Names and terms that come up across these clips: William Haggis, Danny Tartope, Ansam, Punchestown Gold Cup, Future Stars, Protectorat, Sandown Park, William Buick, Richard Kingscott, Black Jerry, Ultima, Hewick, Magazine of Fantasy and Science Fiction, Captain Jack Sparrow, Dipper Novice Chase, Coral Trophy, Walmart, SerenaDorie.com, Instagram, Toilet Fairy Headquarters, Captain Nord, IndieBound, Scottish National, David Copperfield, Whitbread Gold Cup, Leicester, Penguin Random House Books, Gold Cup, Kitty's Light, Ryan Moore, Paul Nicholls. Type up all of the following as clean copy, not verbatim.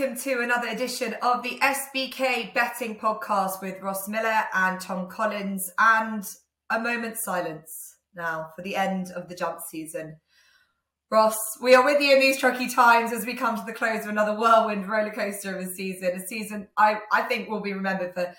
welcome to another edition of the SBK Betting Podcast with Ross Miller and Tom Collins, and a moment's silence now for the end of the jump season. Ross, we are with you in these tricky times as we come to the close of another whirlwind rollercoaster of a season I think will be remembered for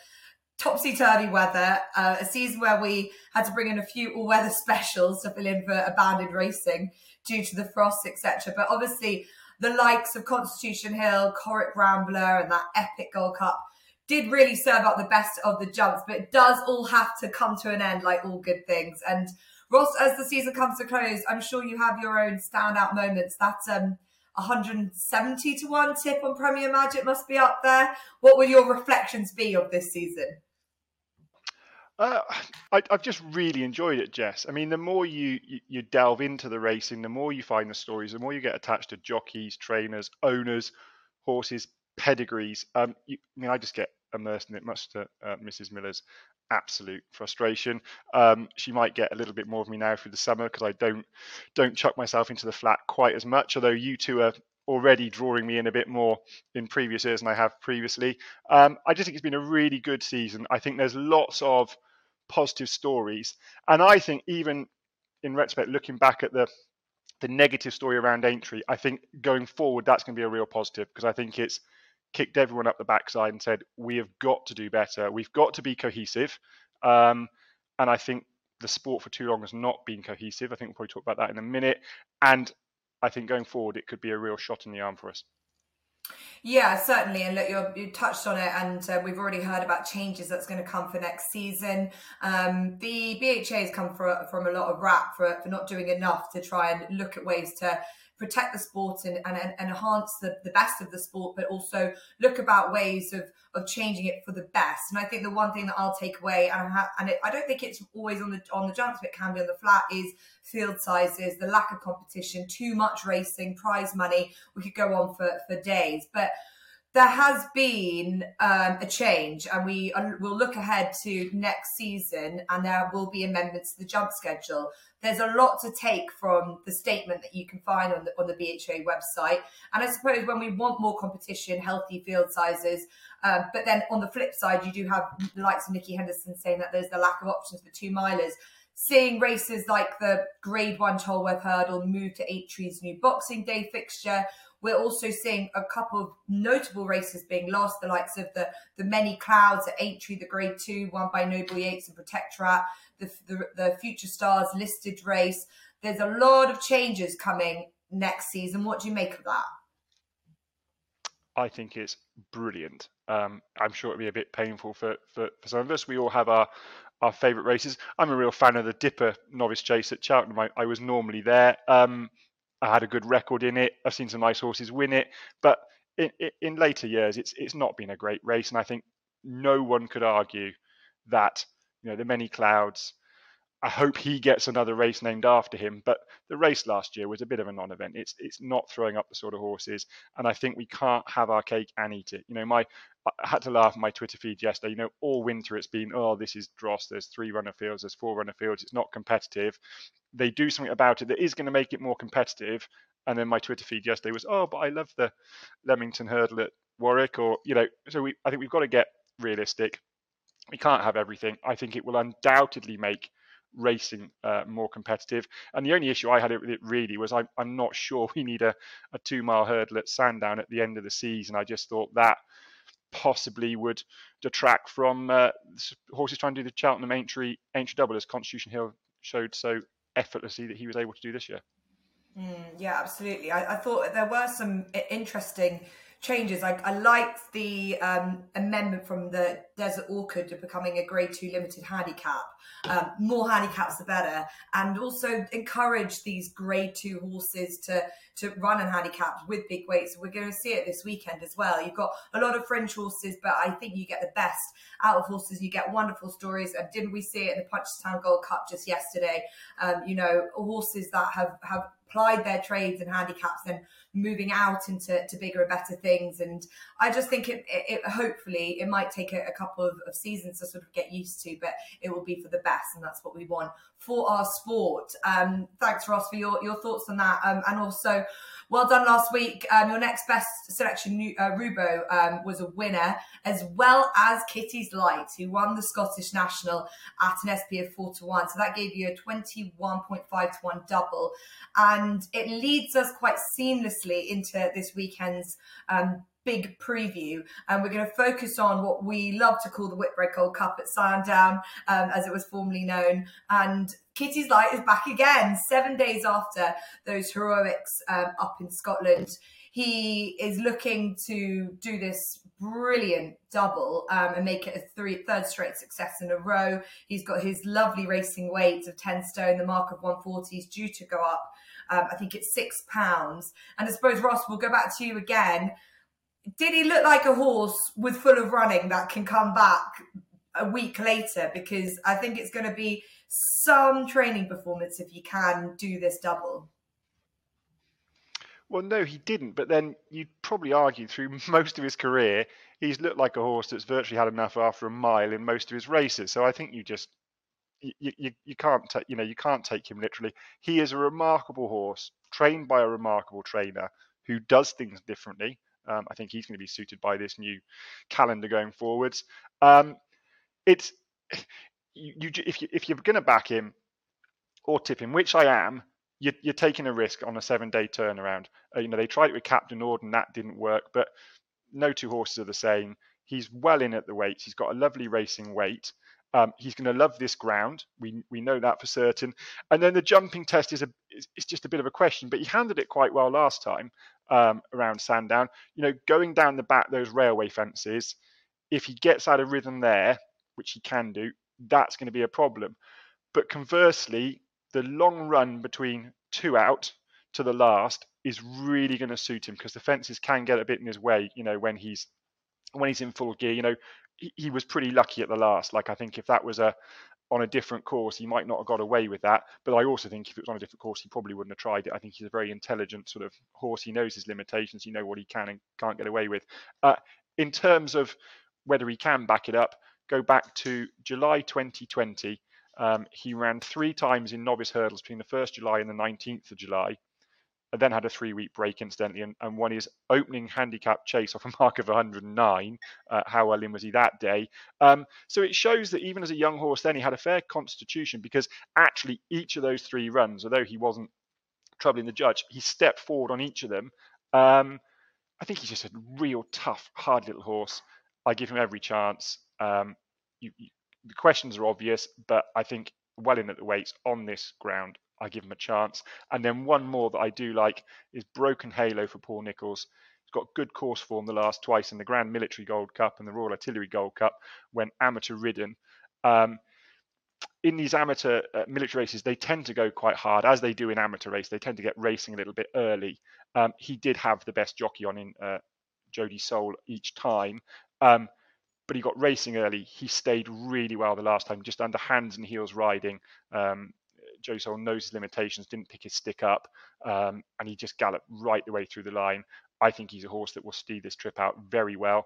topsy-turvy weather, a season where we had to bring in a few all-weather specials to fill in for abandoned racing due to the frost, etc. But obviously the likes of Constitution Hill, Corrick Rambler and that epic Gold Cup did really serve up the best of the jumps, but it does all have to come to an end like all good things. And Ross, as the season comes to close, I'm sure you have your own standout moments. That 170-1 tip on Premier Magic must be up there. What will your reflections be of this season? I've just really enjoyed it, Jess. I mean, the more you delve into the racing, the more you find the stories, the more you get attached to jockeys, trainers, owners, horses, pedigrees. I just get immersed in it, much to Mrs. Miller's absolute frustration. She might get a little bit more of me now through the summer because I don't chuck myself into the flat quite as much, although you two are already drawing me in a bit more in previous years than I have previously. I just think it's been a really good season. I think there's lots of positive stories, and I think even in retrospect, looking back at the negative story around Aintree, I think going forward that's going to be a real positive, because I think it's kicked everyone up the backside and said we have got to do better, we've got to be cohesive, and I think the sport for too long has not been cohesive. I think we'll probably talk about that in a minute, and I think going forward it could be a real shot in the arm for us. Yeah, certainly. And look, you touched on it, and we've already heard about changes that's going to come for next season. The BHA has come from a lot of rap for not doing enough to try and look at ways to protect the sport and enhance the best of the sport, but also look about ways of changing it for the best. And I think the one thing that I'll take away, I don't think it's always on the jumps, but it can be on the flat, is field sizes, the lack of competition, too much racing, prize money. We could go on for days, but there has been a change, and we'll look ahead to next season, and there will be amendments to the jump schedule. There's a lot to take from the statement that you can find on the BHA website. And I suppose when we want more competition, healthy field sizes, but then on the flip side, you do have the likes of Nicky Henderson saying that there's the lack of options for 2-milers. Seeing races like the Grade 1 Tolworth Hurdle move to Aintree's new Boxing Day fixture. We're also seeing a couple of notable races being lost, the likes of the Many Clouds at Aintree, the Grade 2, won by Noble Yates and Protectorat, the Future Stars listed race. There's a lot of changes coming next season. What do you make of that? I think it's brilliant. I'm sure it'll be a bit painful for some of us. We all have our favourite races. I'm a real fan of the Dipper Novice Chase at Cheltenham. I was normally there. I had a good record in it. I've seen some nice horses win it, but in later years, it's not been a great race. And I think no one could argue that, the Many Clouds, I hope he gets another race named after him, but the race last year was a bit of a non-event. It's not throwing up the sort of horses. And I think we can't have our cake and eat it. I had to laugh at my Twitter feed yesterday, all winter it's been, this is dross. There's 3-runner fields, there's 4-runner fields. It's not competitive. They do something about it that is going to make it more competitive. And then my Twitter feed yesterday was, but I love the Leamington Hurdle at Warwick, so I think we've got to get realistic. We can't have everything. I think it will undoubtedly make racing more competitive, and the only issue I had with it really was I'm not sure we need a 2-mile hurdle at Sandown at the end of the season. I just thought that possibly would detract from horses trying to do the Cheltenham Aintree double, as Constitution Hill showed so effortlessly that he was able to do this year. Yeah, absolutely. I thought there were some interesting changes. I liked the amendment from the Desert Orchid to becoming a Grade 2 limited handicap. More handicaps the better, and also encourage these Grade 2 horses to run in handicaps with big weights. We're going to see it this weekend as well. You've got a lot of French horses, but I think you get the best out of horses. You get wonderful stories, and didn't we see it in the Punchestown Gold Cup just yesterday? Horses that have applied their trades and handicaps and moving out into bigger and better things. And I just think it hopefully it might take a couple of seasons to sort of get used to, but it will be for the best, and that's what we want for our sport. Thanks, Ross, for your thoughts on that, and also well done last week. Your next best selection, Rubo, was a winner, as well as Kitty's Light, who won the Scottish National at an SP of 4-1. So that gave you a 21.5-1 double. And it leads us quite seamlessly into this weekend's big preview, and we're going to focus on what we love to call the Whitbread Gold Cup at Sandown, as it was formerly known. And Kitty's Light is back again 7 days after those heroics up in Scotland. He is looking to do this brilliant double and make it a third straight success in a row. He's got his lovely racing weight of 10 stone, the mark of 140 is due to go up. I think it's £6. And I suppose, Ross, we'll go back to you again. Did he look like a horse with full of running that can come back a week later? Because I think it's going to be some training performance if he can do this double. Well, no, he didn't. But then you'd probably argue through most of his career, he's looked like a horse that's virtually had enough after a mile in most of his races. So I think you just you can't take him literally. He is a remarkable horse, trained by a remarkable trainer who does things differently. I think he's going to be suited by this new calendar going forwards. If you're going to back him or tip him, which I am, you're taking a risk on a 7-day turnaround. They tried it with Captain Ord and that didn't work, but no two horses are the same. He's well in at the weights. He's got a lovely racing weight. He's going to love this ground. We know that for certain. And then the jumping test is just a bit of a question, but he handled it quite well last time around Sandown. Going down the back, those railway fences, if he gets out of rhythm there, which he can do, that's going to be a problem. But conversely, the long run between two out to the last is really going to suit him because the fences can get a bit in his way, when he's in full gear. He was pretty lucky at the last. I think if that was on a different course, he might not have got away with that. But I also think if it was on a different course, he probably wouldn't have tried it. I think he's a very intelligent sort of horse. He knows his limitations. He knows what he can and can't get away with. In terms of whether he can back it up, go back to July 2020. He ran three times in novice hurdles between the 1st July and the 19th of July. And then had a 3-week break, incidentally, and won his opening handicap chase off a mark of 109. How well in was he that day? So it shows that even as a young horse then, he had a fair constitution, because actually each of those three runs, although he wasn't troubling the judge, he stepped forward on each of them. I think he's just a real tough, hard little horse. I give him every chance. The questions are obvious, but I think well in at the weights on this ground, I give him a chance. And then one more that I do like is Broken Halo for Paul Nicholls. He's got good course form the last twice in the Grand Military Gold Cup and the Royal Artillery Gold Cup when amateur ridden. In these amateur military races, they tend to go quite hard, as they do in amateur race. They tend to get racing a little bit early. He did have the best jockey on in Jody Soul each time. But he got racing early. He stayed really well the last time, just under hands and heels riding. Joe Soul knows his limitations, didn't pick his stick up, and he just galloped right the way through the line. I think he's a horse that will see this trip out very well.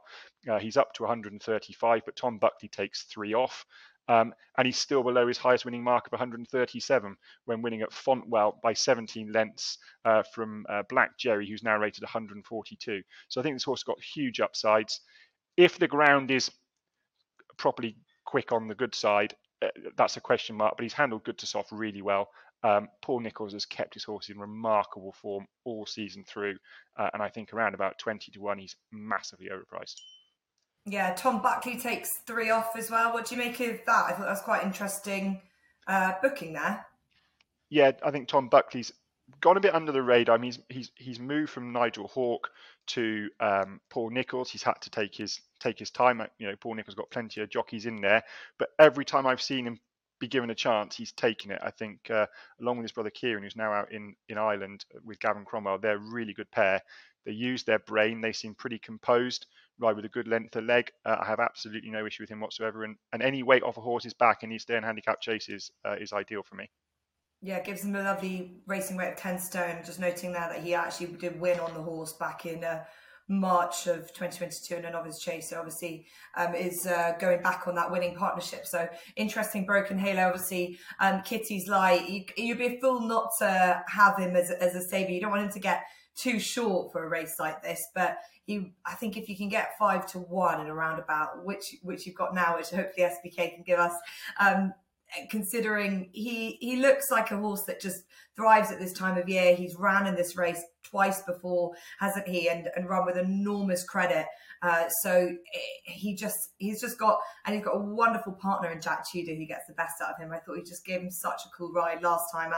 He's up to 135, but Tom Buckley takes 3 off, and he's still below his highest winning mark of 137 when winning at Fontwell by 17 lengths from Black Jerry, who's now rated 142. So I think this horse got huge upsides. If the ground is properly quick on the good side, that's a question mark, but he's handled good to soft really well. Paul Nicholls has kept his horse in remarkable form all season through, and I think around about 20-1 he's massively overpriced. Yeah, Tom Buckley takes 3 off as well. What do you make of that? I thought that was quite interesting booking there. Yeah, I think Tom Buckley's gone a bit under the radar. I mean, he's moved from Nigel Hawke to Paul Nicholls. He's had to take his time. Paul Nicholls got plenty of jockeys in there, but every time I've seen him be given a chance, he's taken it. I think along with his brother Kieran, who's now out in Ireland with Gavin Cromwell, they're a really good pair. They use their brain. They seem pretty composed, ride with a good length of leg. I have absolutely no issue with him whatsoever. And any weight off a horse's back in Eastern handicap chases is ideal for me. Yeah, gives him a lovely racing weight of 10 stone. Just noting there that he actually did win on the horse back in March of 2022 and a Novice Chase, so obviously is going back on that winning partnership. So interesting. Broken Halo, obviously, Kitty's Light. You'd be a fool not to have him as a savior. You don't want him to get too short for a race like this, but I think if you can get 5 to 1 in a roundabout, which you've got now, which hopefully SBK can give us, considering he looks like a horse that just thrives at this time of year. He's ran in this race twice before, hasn't he? And run with enormous credit. So he's got a wonderful partner in Jack Tudor who gets the best out of him. I thought he just gave him such a cool ride last time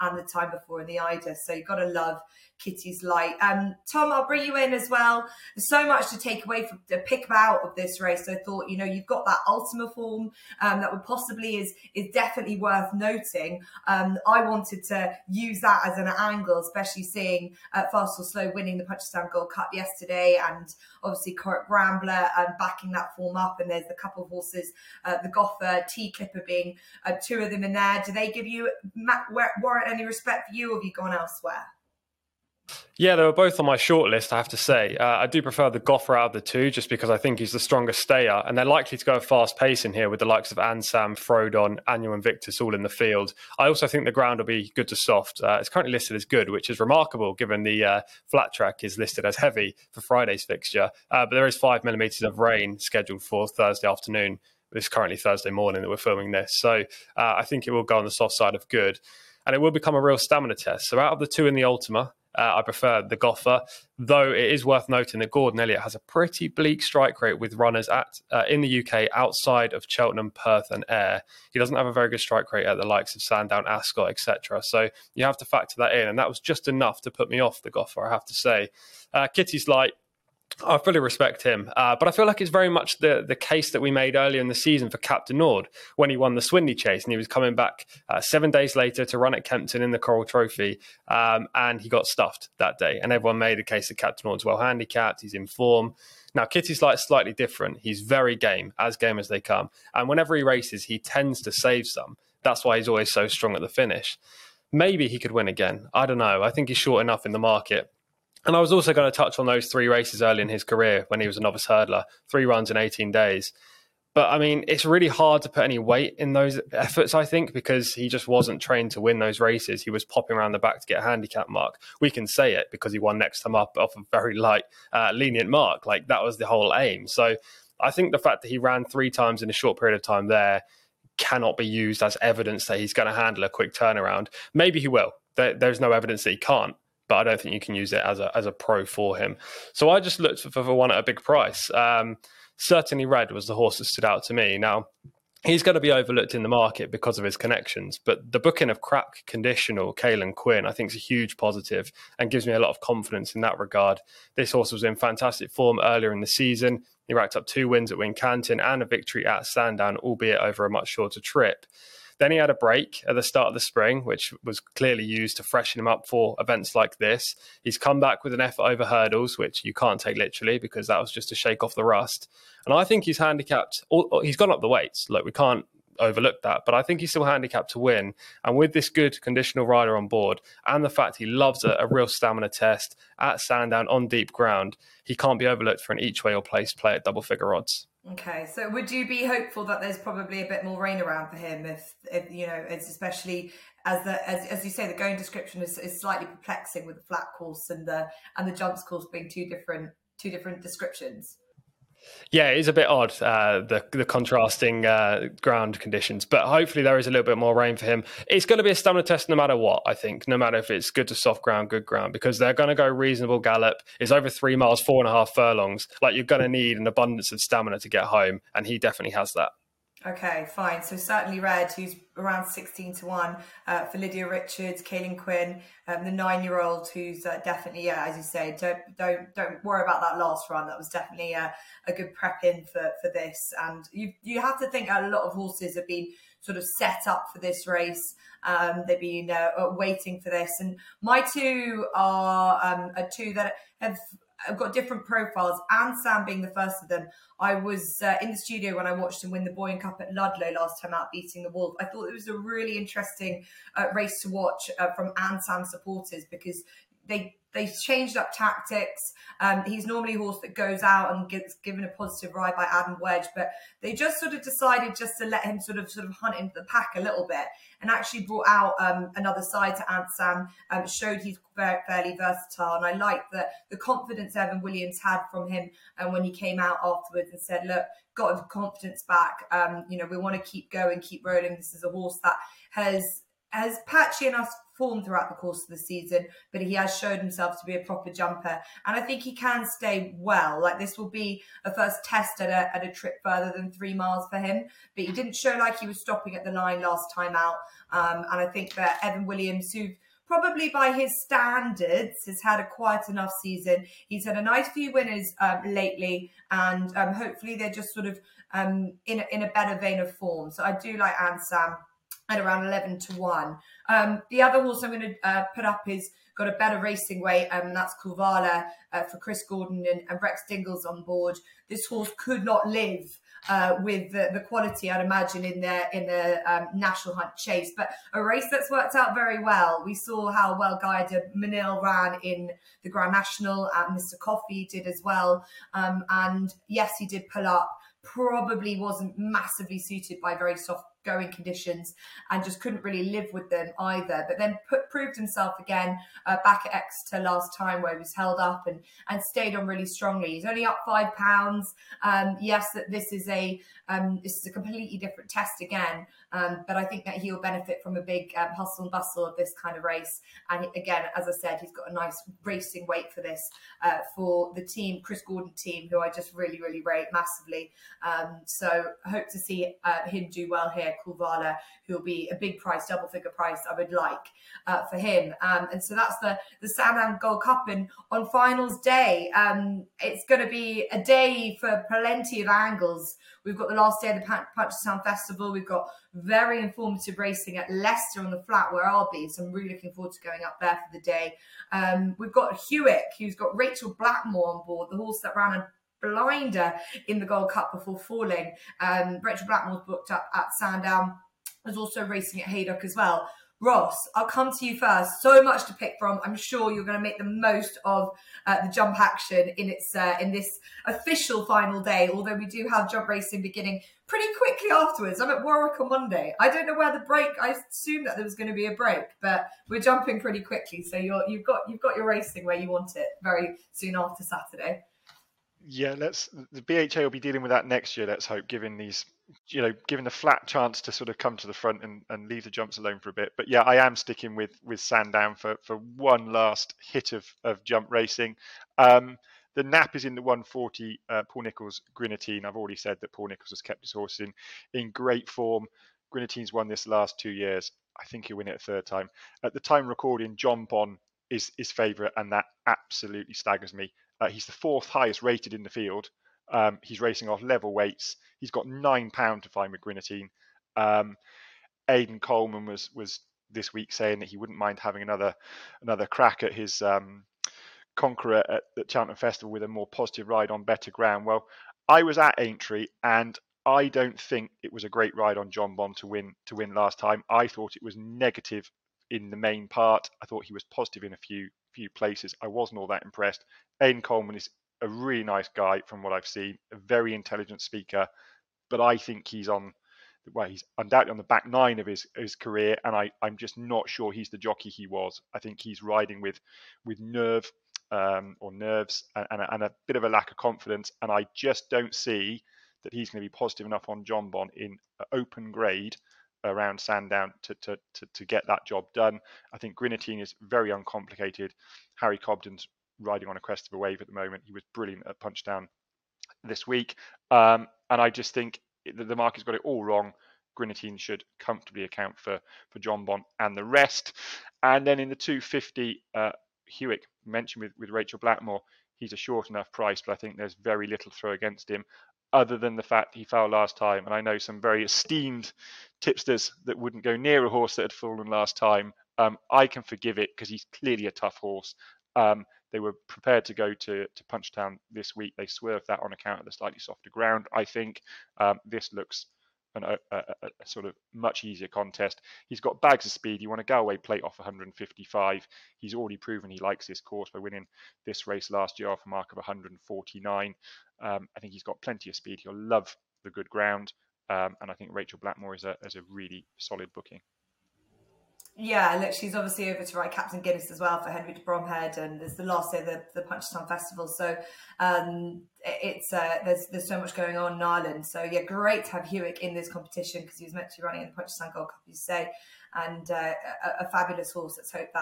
and the time before in the Ida. So you've got to love Kitty's Light. Tom, I'll bring you in as well. There's so much to take away from the pick out of this race. I thought, you've got that Ultima form that would possibly is definitely worth noting. I wanted to use that as an angle, especially seeing Fast or Slow winning the Punchestown Gold Cup yesterday, and obviously Corrick Rambler backing that form up. And there's a couple of horses, the Gopher, T-Clipper being two of them in there. Do they give you, warrant any respect for you, or have you gone elsewhere? Yeah, they were both on my short list, I have to say. I do prefer the Gopher out of the two, just because I think he's the strongest stayer, and they're likely to go a fast pace in here with the likes of Ansam, Frodon, Annual Invictus all in the field. I also think the ground will be good to soft. It's currently listed as good, which is remarkable given the flat track is listed as heavy for Friday's fixture. But there is 5 millimetres of rain scheduled for Thursday afternoon. It's currently Thursday morning that we're filming this. So I think it will go on the soft side of good, and it will become a real stamina test. So out of the two in the Ultima, I prefer the Gopher, though it is worth noting that Gordon Elliott has a pretty bleak strike rate with runners in the UK outside of Cheltenham, Perth and Ayr. He doesn't have a very good strike rate at the likes of Sandown, Ascot, etc. So you have to factor that in, and that was just enough to put me off the Gopher, I have to say. Kitty's Light, I fully respect him, but I feel like it's very much the case that we made earlier in the season for Captain Nord when he won the Swindley Chase, and he was coming back 7 days later to run at Kempton in the Coral Trophy, and he got stuffed that day, and everyone made the case that Captain Nord's well handicapped, he's in form. Now, Kitty's Light is slightly different. He's very game as they come, and whenever he races, he tends to save some. That's why he's always so strong at the finish. Maybe he could win again. I don't know. I think he's short enough in the market. And I was also going to touch on those three races early in his career when he was a novice hurdler, 3 runs in 18 days. But, I mean, it's really hard to put any weight in those efforts, I think, because he just wasn't trained to win those races. He was popping around the back to get a handicap mark. We can say it because he won next time up off a very light, lenient mark. Like, that was the whole aim. So I think the fact that he ran 3 times in a short period of time there cannot be used as evidence that he's going to handle a quick turnaround. Maybe he will. There's no evidence that he can't. But I don't think you can use it as a pro for him. So I just looked for one at a big price. Certainly Red was the horse that stood out to me. Now, he's going to be overlooked in the market because of his connections, but the booking of crack conditional Caelan Quinn, I think, is a huge positive and gives me a lot of confidence in that regard. This horse was in fantastic form earlier in the season. He racked up 2 wins at Wincanton and a victory at Sandown, albeit over a much shorter trip. Then he had a break at the start of the spring, which was clearly used to freshen him up for events like this. He's come back with an effort over hurdles, which you can't take literally because that was just to shake off the rust. And I think he's handicapped. He's gone up the weights. Look, we can't overlook that. But I think he's still handicapped to win. And with this good conditional rider on board and the fact he loves a real stamina test at Sandown on deep ground, he can't be overlooked for an each way or place play at double figure odds. Okay, so would you be hopeful that there's probably a bit more rain around for him if it's especially as you say, the going description is slightly perplexing with the flat course and the jumps course being two different descriptions? Yeah, it is a bit odd, the contrasting ground conditions, but hopefully there is a little bit more rain for him. It's going to be a stamina test no matter what, I think, no matter if it's good to soft ground, good ground, because they're going to go reasonable gallop. It's over 3 miles, 4.5 furlongs. Like, you're going to need an abundance of stamina to get home, and he definitely has that. Okay, fine. So Certainly Red, who's around 16 to 1 for Lydia Richards, Caelan Quinn, the 9-year-old, who's definitely, as you say, don't worry about that last run. That was definitely a good prep in for this. And you have to think a lot of horses have been sort of set up for this race. They've been waiting for this. And my two are two that have. I've got different profiles, and Sam being the first of them. I was in the studio when I watched him win the Boyne Cup at Ludlow last time out, beating the Wolf. I thought it was a really interesting race to watch from Ansam supporters, because They've changed up tactics. He's normally a horse that goes out and gets given a positive ride by Adam Wedge, but they just sort of decided just to let him sort of hunt into the pack a little bit, and actually brought out another side to Ansam. Showed he's fairly versatile, and I like the confidence Evan Williams had from him, and when he came out afterwards and said, "Look, got the confidence back. We want to keep going, keep rolling. This is a horse that has patchy enough form throughout the course of the season, but he has showed himself to be a proper jumper, and I think he can stay well. Like, this will be a first test at a trip further than 3 miles for him, but he didn't show like he was stopping at the line last time out, and I think that Evan Williams, who probably by his standards has had a quiet enough season, he's had a nice few winners lately, and hopefully they're just sort of in a better vein of form. So I do like Ansam at around 11 to 1. The other horse I'm going to put up is got a better racing weight, and that's Coolvalla for Chris Gordon and Rex Dingle's on board. This horse could not live with the quality, I'd imagine, in the National Hunt Chase, but a race that's worked out very well. We saw how well guided Manil ran in the Grand National, and Mr. Coffey did as well. And yes, he did pull up. Probably wasn't massively suited by very soft going conditions and just couldn't really live with them either, but then proved himself again back at Exeter last time, where he was held up and stayed on really strongly. He's only up 5 pounds. Yes, that this is a completely different test again, but I think that he'll benefit from a big hustle and bustle of this kind of race. And again, as I said, he's got a nice racing weight for this, for the team, Chris Gordon team, who I just really, really rate massively. So hope to see him do well here. Coolvalla, who'll be a big price, double figure price, I would like for him. And so that's the Sandown Gold Cup, and on finals day, it's going to be a day for plenty of angles. We've got the last day of the Punchestown Festival. We've got very informative racing at Leicester on the flat, where I'll be, so I'm really looking forward to going up there for the day. We've got Hewick, who's got Rachel Blackmore on board, the horse that ran a blinder in the Gold Cup before falling. Rachel Blackmore's booked up at Sandown. There's also racing at Haydock as well. Ross, I'll come to you first. So much to pick from. I'm sure you're going to make the most of the jump action in this official final day, although we do have jump racing beginning pretty quickly afterwards. I'm at Warwick on Monday. I don't know where the break, I assumed that there was going to be a break, but we're jumping pretty quickly. So you've got your racing where you want it very soon after Saturday. Yeah, the BHA will be dealing with that next year, let's hope, given the flat chance to sort of come to the front and leave the jumps alone for a bit. But yeah, I am sticking with Sandown for one last hit of jump racing. The nap is in the 140, Paul Nicholls, Grenadine. I've already said that Paul Nicholls has kept his horse in great form. Grenadine's won this last 2 years. I think he'll win it a third time. At the time recording, John Bonn is his favourite, and that absolutely staggers me. He's the fourth highest rated in the field. He's racing off level weights. He's got £9 to find with Grenadine. Aidan Coleman was this week saying that he wouldn't mind having another crack at his Conqueror at the Cheltenham Festival with a more positive ride on better ground. Well, I was at Aintree, and I don't think it was a great ride on John Bonn to win last time. I thought it was negative in the main part. I thought he was positive in a few places. I wasn't all that impressed. Aidan Coleman is a really nice guy from what I've seen, a very intelligent speaker, but I think he's undoubtedly on the back nine of his career, and I'm just not sure he's the jockey he was. I think he's riding with nerve or nerves and a bit of a lack of confidence, and I just don't see that he's going to be positive enough on John Bonn in open grade around Sandown to get that job done. I think Grenadine is very uncomplicated. Harry Cobden's riding on a crest of a wave at the moment. He was brilliant at Punchestown this week. And I just think that the market's got it all wrong. Grenadine should comfortably account for John Bonn and the rest. And then in the 250, Hewick, mentioned with Rachel Blackmore, he's a short enough price, but I think there's very little throw against him, other than the fact he fell last time. And I know some very esteemed tipsters that wouldn't go near a horse that had fallen last time. I can forgive it because he's clearly a tough horse. They were prepared to go to Punchestown this week. They swerved that on account of the slightly softer ground, I think. This looks a sort of much easier contest. He's got bags of speed. You want a Galway plate off 155. He's already proven he likes this course by winning this race last year off a mark of 149. I think he's got plenty of speed. He'll love the good ground. And I think Rachel Blackmore is a really solid booking. Yeah, look, she's obviously over to write Captain Guinness as well for Henry de Bromhead, and there's the last day of the Punchestown Festival. So there's so much going on in Ireland. So yeah, great to have Hewick in this competition because he was meant to be running in the Punchestown Gold Cup, you say, and a fabulous horse. Let's hope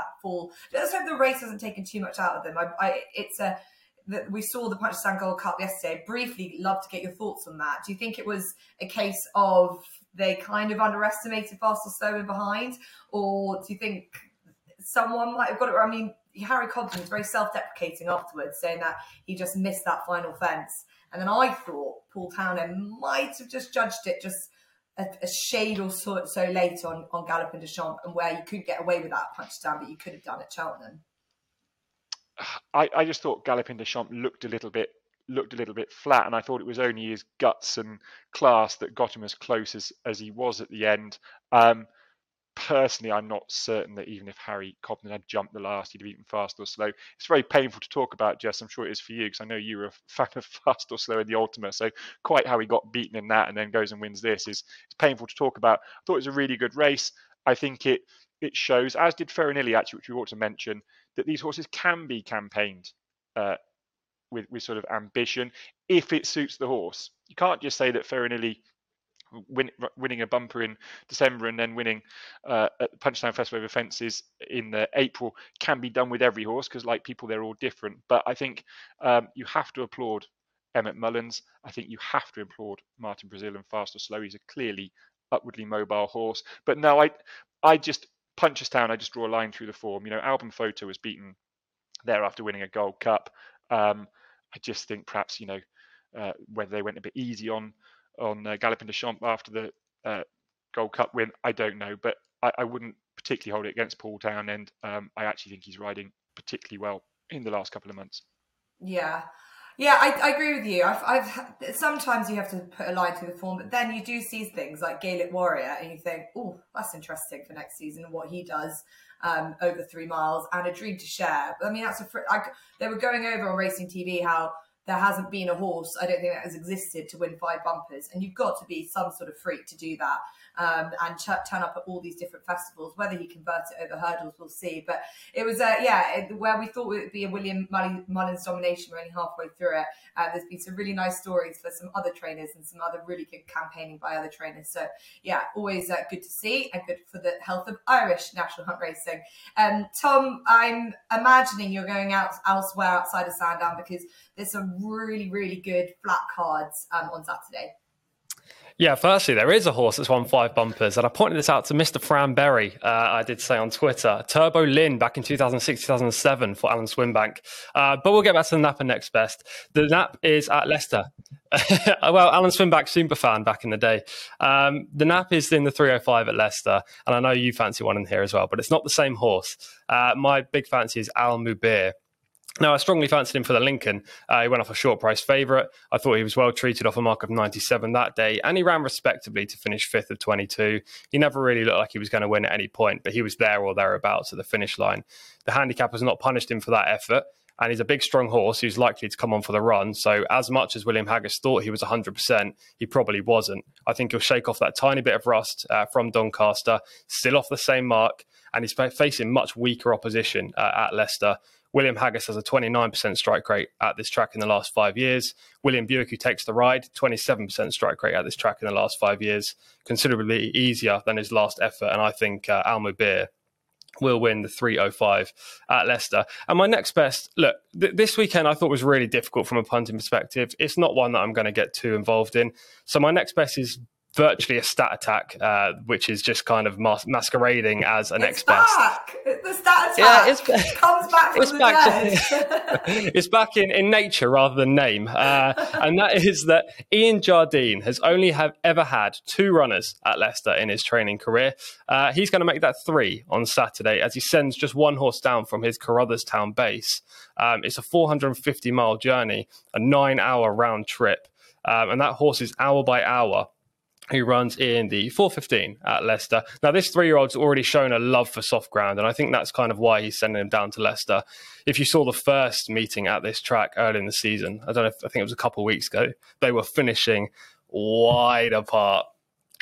the race hasn't taken too much out of them. We saw the Punchestown Gold Cup yesterday. Briefly, love to get your thoughts on that. Do you think it was a case of they kind of underestimated Fast or Slow and behind, or do you think someone might have got it? I mean, Harry Cobden was very self-deprecating afterwards, saying that he just missed that final fence. And then I thought Paul Townend might have just judged it just a shade or so late on Gallop and Deschamps, and where you couldn't get away with that Punchestown, but you could have done at Cheltenham. I just thought Galloping Deschamps looked a little bit flat, and I thought it was only his guts and class that got him as close as he was at the end. Personally, I'm not certain that even if Harry Cobden had jumped the last, he'd have beaten Fast or Slow. It's very painful to talk about, Jess. I'm sure it is for you, because I know you were a fan of Fast or Slow in the Ultima. So quite how he got beaten in that and then goes and wins this is painful to talk about. I thought it was a really good race. I think it shows, as did Ferranilli actually, which we ought to mention, that these horses can be campaigned with sort of ambition if it suits the horse. You can't just say that Ferranilli winning a bumper in December and then winning at the Punchestown Festival over fences in April can be done with every horse, because like people, they're all different. But I think you have to applaud Emmett Mullins. I think you have to applaud Martin Brazil and Fast or Slow. He's a clearly upwardly mobile horse. But no, Punchestown, I just draw a line through the form. You know, Album Photo was beaten there after winning a Gold Cup. I just think perhaps, you know, whether they went a bit easy on Galloping Deschamps after the Gold Cup win, I don't know. But I wouldn't particularly hold it against Paul Townend. I actually think he's riding particularly well in the last couple of months. Yeah. Yeah, I agree with you. Sometimes you have to put a line through the form, but then you do see things like Gaelic Warrior and you think, oh, that's interesting for next season and what he does over 3 miles, and A Dream to Share. I mean, they were going over on Racing TV how there hasn't been a horse, I don't think, that has existed to win 5 bumpers. And you've got to be some sort of freak to do that and turn up at all these different festivals. Whether he converts it over hurdles, we'll see. But it was, where we thought it would be a William Mullins domination, we're only halfway through it. There's been some really nice stories for some other trainers and some other really good campaigning by other trainers. So, yeah, always good to see and good for the health of Irish National Hunt Racing. Tom, I'm imagining you're going out elsewhere outside of Sandown, because there's some really, really good flat cards on Saturday. Yeah, firstly, there is a horse that's won 5 bumpers, and I pointed this out to Mr. Fran Berry, I did say on Twitter, Turbo Lynn back in 2006, 2007 for Alan Swinbank. But we'll get back to the Nap and Next Best. The Nap is at Leicester. Well, Alan Swinbank, super fan back in the day. The Nap is in the 305 at Leicester, and I know you fancy one in here as well, but it's not the same horse. My big fancy is Al Mubir. Now, I strongly fancied him for the Lincoln. He went off a short price favourite. I thought he was well treated off a mark of 97 that day, and he ran respectably to finish 5th of 22. He never really looked like he was going to win at any point, but he was there or thereabouts at the finish line. The handicap has not punished him for that effort, and he's a big, strong horse who's likely to come on for the run. So as much as William Haggis thought he was 100%, he probably wasn't. I think he'll shake off that tiny bit of rust from Doncaster, still off the same mark, and he's facing much weaker opposition at Leicester. William Haggis has a 29% strike rate at this track in the last 5 years. William Buick, who takes the ride, 27% strike rate at this track in the last 5 years. Considerably easier than his last effort. And I think Al Mubir will win the 305 at Leicester. And my next best, look, this weekend I thought was really difficult from a punting perspective. It's not one that I'm going to get too involved in. So my next best is virtually a stat attack, which is just kind of masquerading as an next best. The stat attack it comes back from the dead. It's back in nature rather than name. And that is that Ian Jardine has only ever had 2 runners at Leicester in his training career. He's going to make that 3 on Saturday as he sends just one horse down from his Carruthersstown base. It's a 450-mile journey, a 9-hour round trip. And that horse is hour by hour. who runs in the 4.15 at Leicester. Now, this three-year-old's already shown a love for soft ground, and I think that's kind of why he's sending him down to Leicester. If you saw the first meeting at this track early in the season, I think it was a couple of weeks ago, they were finishing wide apart.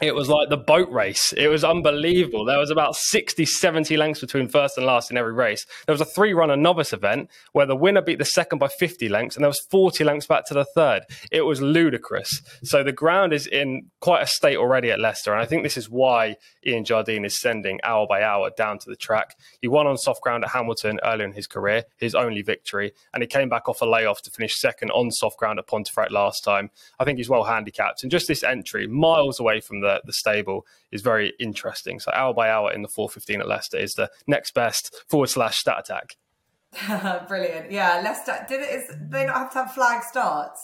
It was like the boat race. It was unbelievable. There was about 60, 70 lengths between first and last in every race. There was a three-runner novice event where the winner beat the second by 50 lengths, and there was 40 lengths back to the third. It was ludicrous. So the ground is in quite a state already at Leicester, and I think this is why Ian Jardine is sending hour by hour down to the track. He won on soft ground at Hamilton earlier in his career, his only victory, and he came back off a layoff to finish second on soft ground at Pontefract last time. I think he's well handicapped, and just this entry, miles away from the stable, is very interesting. So hour by hour in the 4.15 at Leicester is the next best /stat attack. Brilliant. Yeah, Leicester, they not have to have flag starts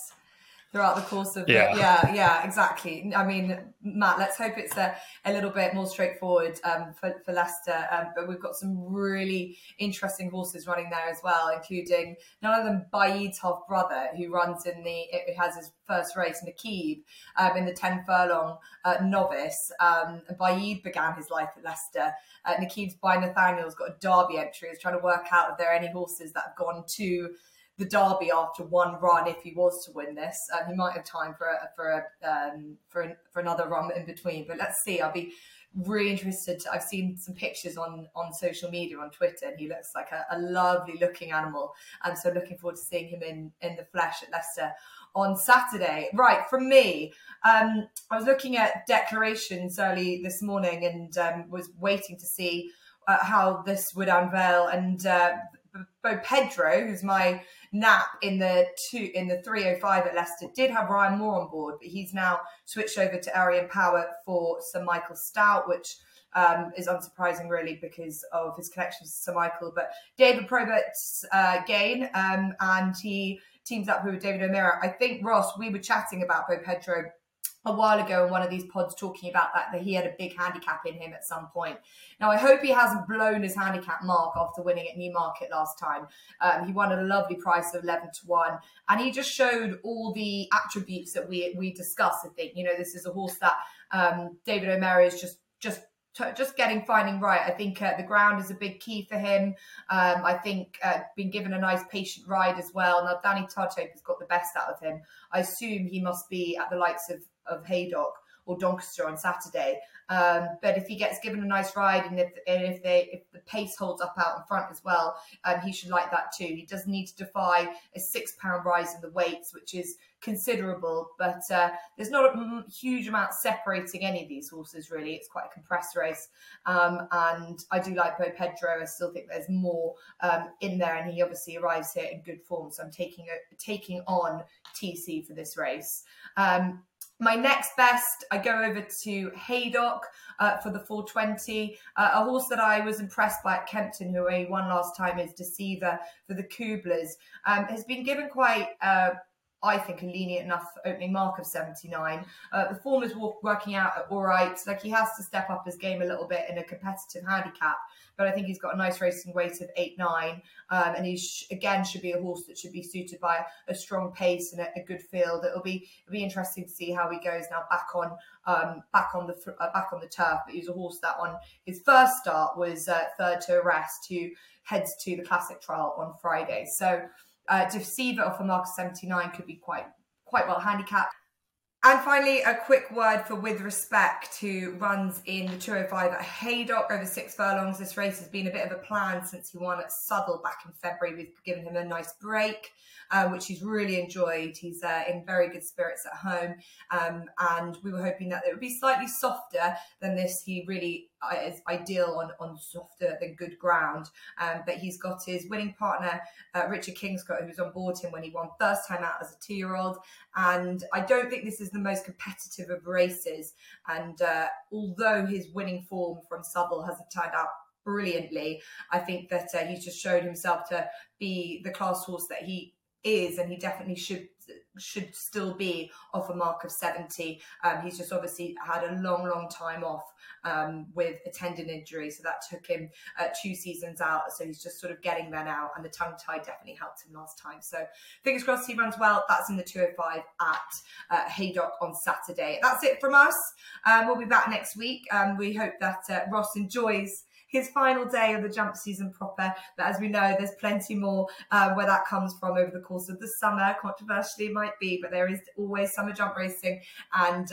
throughout the course of it? Yeah, exactly. I mean, Matt, let's hope it's a little bit more straightforward for Leicester, but we've got some really interesting horses running there as well, including none other than Baid's half-brother, who runs who has his first race, Nakib, in the 10 furlong novice. Baid began his life at Leicester. Nakib's by Nathaniel's got a Derby entry. He's trying to work out if there are any horses that have gone to the Derby after one run. If he was to win this, he might have time for another run in between. But let's see. I'll be really interested. I've seen some pictures on social media, on Twitter, and he looks like a lovely looking animal. And so looking forward to seeing him in the flesh at Leicester on Saturday. Right, from me, I was looking at declarations early this morning and was waiting to see how this would unveil, and Bo Pedro, who's my nap in the 305 at Leicester, did have Ryan Moore on board, but he's now switched over to Arian Power for Sir Michael Stout, which is unsurprising really because of his connections to Sir Michael. But David Probert's gain, and he teams up with David O'Meara. I think, Ross, we were chatting about Bo Pedro a while ago in one of these pods, talking about that he had a big handicap in him at some point. Now, I hope he hasn't blown his handicap mark after winning at Newmarket last time. He won at a lovely price of 11-1, and he just showed all the attributes that we discussed. I think, you know, this is a horse that David O'Meara is just finding right. I think the ground is a big key for him. I think been given a nice patient ride as well. Now, Danny Tartope has got the best out of him. I assume he must be at the likes of Haydock or Doncaster on Saturday. But if he gets given a nice ride, and if the pace holds up out in front as well, he should like that too. He does need to defy a £6 rise in the weights, which is considerable, but there's not a huge amount separating any of these horses really. It's quite a compressed race, and I do like Bo Pedro. I still think there's more in there, and he obviously arrives here in good form, so I'm taking on TC for this race. My next best, I go over to Haydock for the 4.20. A horse that I was impressed by at Kempton, who he won last time, is Deceiver for the Kublers. Has been given quite, I think, a lenient enough opening mark of 79. The form is working out all right. Like, he has to step up his game a little bit in a competitive handicap, but I think he's got a nice racing weight of 8-9, and he again should be a horse that should be suited by a strong pace and a good field. It'll be interesting to see how he goes now back on the turf. But he's a horse that on his first start was third to Arrest, who heads to the Classic Trial on Friday. So Deceiver off a mark of 79 could be quite well handicapped. And finally, a quick word for With Respect, who runs in the 205 at Haydock over 6 furlongs. This race has been a bit of a plan since he won at Southall back in February. We've given him a nice break, which he's really enjoyed. He's in very good spirits at home, and we were hoping that it would be slightly softer than this. He really is ideal on softer than good ground, but he's got his winning partner, Richard Kingscott, who was on board him when he won first time out as a 2-year-old, and I don't think this is the most competitive of races, and although his winning form from Southall hasn't turned out brilliantly, I think that he's just showed himself to be the class horse that he is, and he definitely should still be off a mark of 70. He's just obviously had a long time off with a tendon injury, so that took him 2 seasons out, so he's just sort of getting there now, and the tongue tie definitely helped him last time. So fingers crossed he runs well. That's in the 205 at Haydock on Saturday. That's it from us. We'll be back next week. We hope that Ross enjoys his final day of the jump season proper, but as we know, there's plenty more where that comes from over the course of the summer. Controversially, it might be, but there is always summer jump racing, and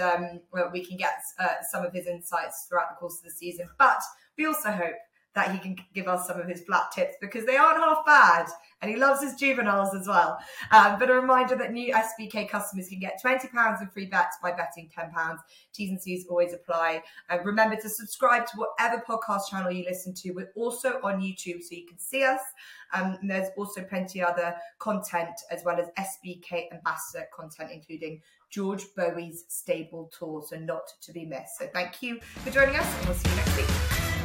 well, we can get some of his insights throughout the course of the season. But we also hope that he can give us some of his flat tips, because they aren't half bad, and he loves his juveniles as well. But a reminder that new SBK customers can get £20 in free bets by betting £10. T's and C's always apply. And remember to subscribe to whatever podcast channel you listen to. We're also on YouTube, so you can see us. And there's also plenty other content, as well as SBK ambassador content, including George Bowie's stable tour, so not to be missed. So thank you for joining us, and we'll see you next week.